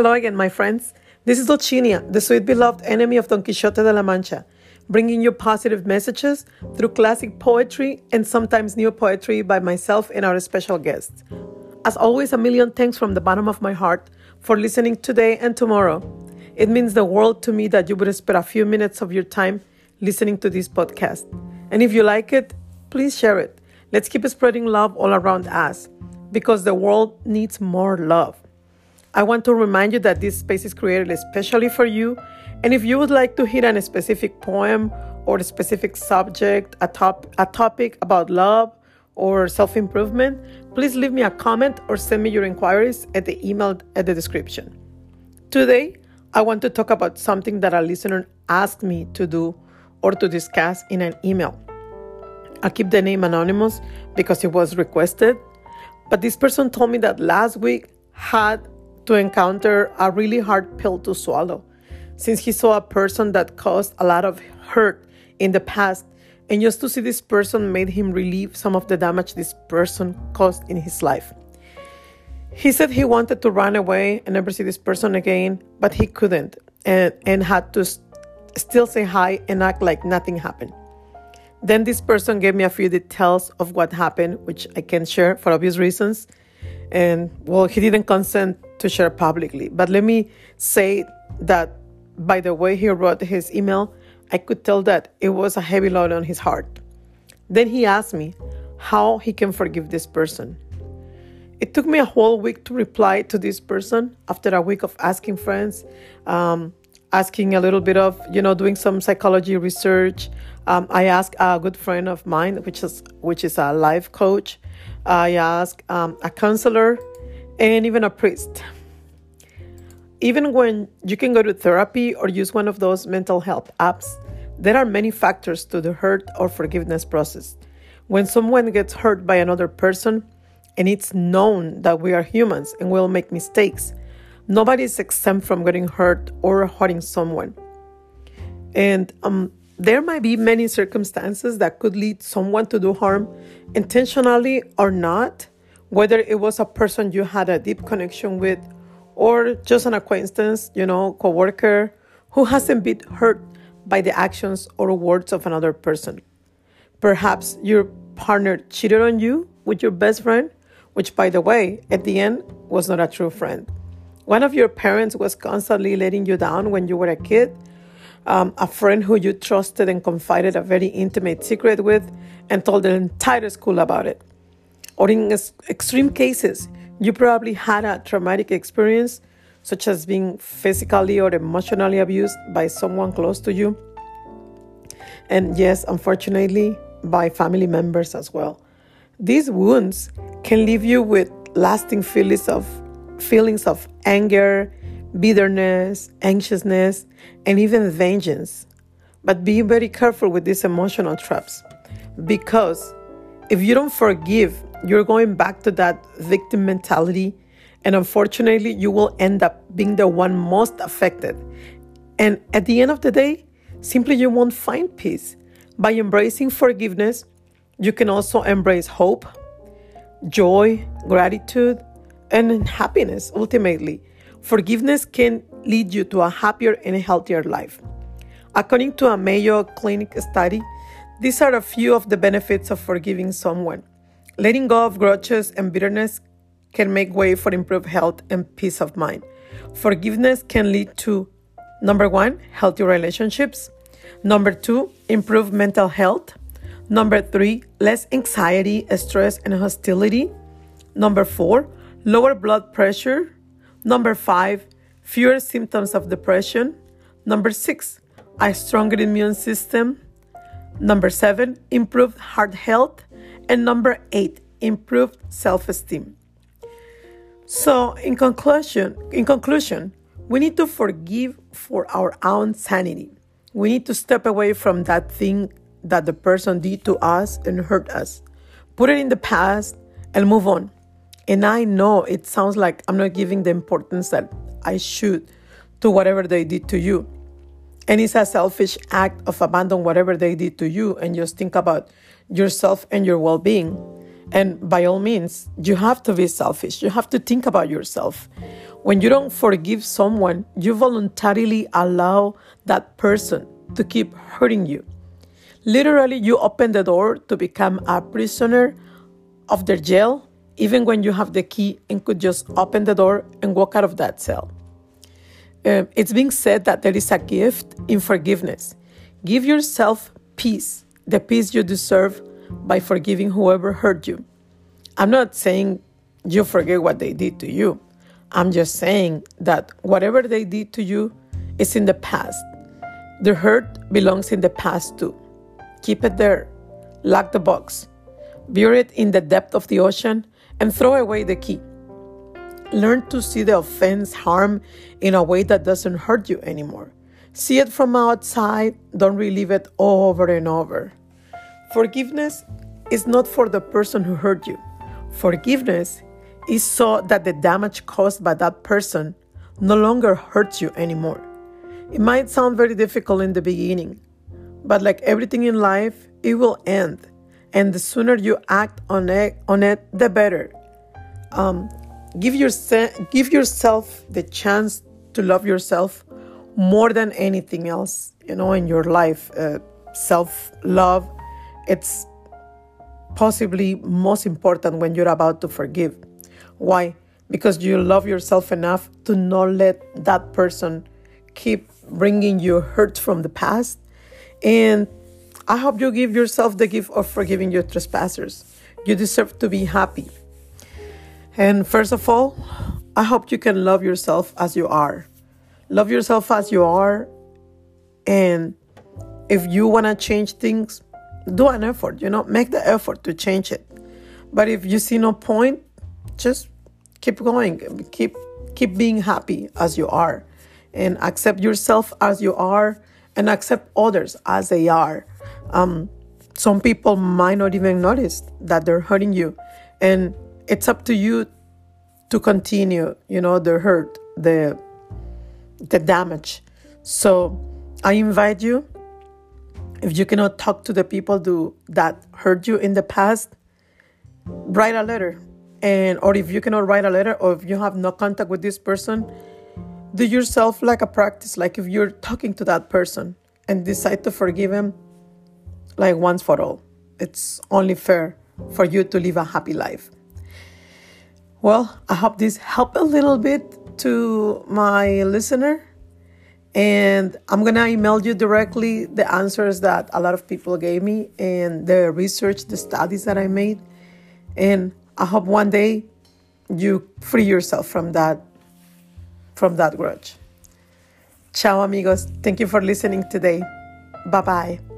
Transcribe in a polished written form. Hello again, my friends. This is Dulcinea, the sweet beloved enemy of Don Quixote de la Mancha, bringing you positive messages through classic poetry and sometimes new poetry by myself and our special guests. As always, a million thanks from the bottom of my heart for listening today and tomorrow. It means the world to me that you would spend a few minutes of your time listening to this podcast. And if you like it, please share it. Let's keep spreading love all around us because the world needs more love. I want to remind you that this space is created especially for you, and if you would like to hear a specific poem or a specific subject, a topic about love or self-improvement, please leave me a comment or send me your inquiries at the email at the description. Today, I want to talk about something that a listener asked me to do or to discuss in an email. I'll keep the name anonymous because it was requested, but this person told me that last week had to encounter a really hard pill to swallow since he saw a person that caused a lot of hurt in the past, and just to see this person made him relieve some of the damage this person caused in his life. He said he wanted to run away and never see this person again, but he couldn't and had to still say hi and act like nothing happened. Then this person gave me a few details of what happened, which I can't share for obvious reasons. And well, he didn't consent to share publicly. But let me say that by the way he wrote his email, I could tell that it was a heavy load on his heart. Then he asked me how he can forgive this person. It took me a whole week to reply to this person after a week of asking friends, asking a little bit of, doing some psychology research. I asked a good friend of mine, which is a life coach. I asked a counselor and even a priest. Even when you can go to therapy or use one of those mental health apps, there are many factors to the hurt or forgiveness process. When someone gets hurt by another person, and it's known that we are humans and we'll make mistakes, nobody is exempt from getting hurt or hurting someone. And there might be many circumstances that could lead someone to do harm, intentionally or not, whether it was a person you had a deep connection with or just an acquaintance, coworker who hasn't been hurt by the actions or words of another person. Perhaps your partner cheated on you with your best friend, which, by the way, at the end was not a true friend. One of your parents was constantly letting you down when you were a kid. A friend who you trusted and confided a very intimate secret with and told the entire school about it. Or in extreme cases, you probably had a traumatic experience, such as being physically or emotionally abused by someone close to you. And yes, unfortunately, by family members as well. These wounds can leave you with lasting feelings of anger, bitterness, anxiousness, and even vengeance. But be very careful with these emotional traps, because if you don't forgive, you're going back to that victim mentality, and unfortunately, you will end up being the one most affected. And at the end of the day, simply you won't find peace. By embracing forgiveness, you can also embrace hope, joy, gratitude, and happiness ultimately. Forgiveness can lead you to a happier and healthier life. According to a Mayo Clinic study, these are a few of the benefits of forgiving someone. Letting go of grudges and bitterness can make way for improved health and peace of mind. Forgiveness can lead to, number one, healthy relationships. Number two, improved mental health. Number three, less anxiety, stress, and hostility. Number four, lower blood pressure. Number five, fewer symptoms of depression. Number six, a stronger immune system. Number seven, improved heart health. And number eight, improved self-esteem. So in conclusion, we need to forgive for our own sanity. We need to step away from that thing that the person did to us and hurt us. Put it in the past and move on. And I know it sounds like I'm not giving the importance that I should to whatever they did to you. And it's a selfish act of abandon whatever they did to you and just think about yourself and your well-being. And by all means, you have to be selfish. You have to think about yourself. When you don't forgive someone, you voluntarily allow that person to keep hurting you. Literally, you open the door to become a prisoner of their jail, even when you have the key and could just open the door and walk out of that cell. It's being said that there is a gift in forgiveness. Give yourself peace, the peace you deserve by forgiving whoever hurt you. I'm not saying you forget what they did to you. I'm just saying that whatever they did to you is in the past. The hurt belongs in the past too. Keep it there. Lock the box. Bury it in the depth of the ocean and throw away the key. Learn to see the offense, harm in a way that doesn't hurt you anymore. See it from outside. Don't relive it over and over. Forgiveness is not for the person who hurt you. Forgiveness is so that the damage caused by that person no longer hurts you anymore. It might sound very difficult in the beginning, but like everything in life, it will end. And the sooner you act on it, the better. Give yourself the chance to love yourself more than anything else, in your life. Self-love, it's possibly most important when you're about to forgive. Why? Because you love yourself enough to not let that person keep bringing you hurt from the past. And I hope you give yourself the gift of forgiving your trespassers. You deserve to be happy. And first of all, I hope you can love yourself as you are. Love yourself as you are. And if you want to change things, do an effort, make the effort to change it. But if you see no point, just keep going. Keep being happy as you are. And accept yourself as you are. And accept others as they are. Some people might not even notice that they're hurting you. And it's up to you to continue, the hurt, the damage. So I invite you, if you cannot talk to the people that hurt you in the past, write a letter. Or if you cannot write a letter, or if you have no contact with this person, do yourself like a practice, like if you're talking to that person and decide to forgive him, like once for all. It's only fair for you to live a happy life. Well, I hope this helped a little bit to my listener. And I'm going to email you directly the answers that a lot of people gave me and the research, the studies that I made. And I hope one day you free yourself from that grudge. Ciao, amigos. Thank you for listening today. Bye-bye.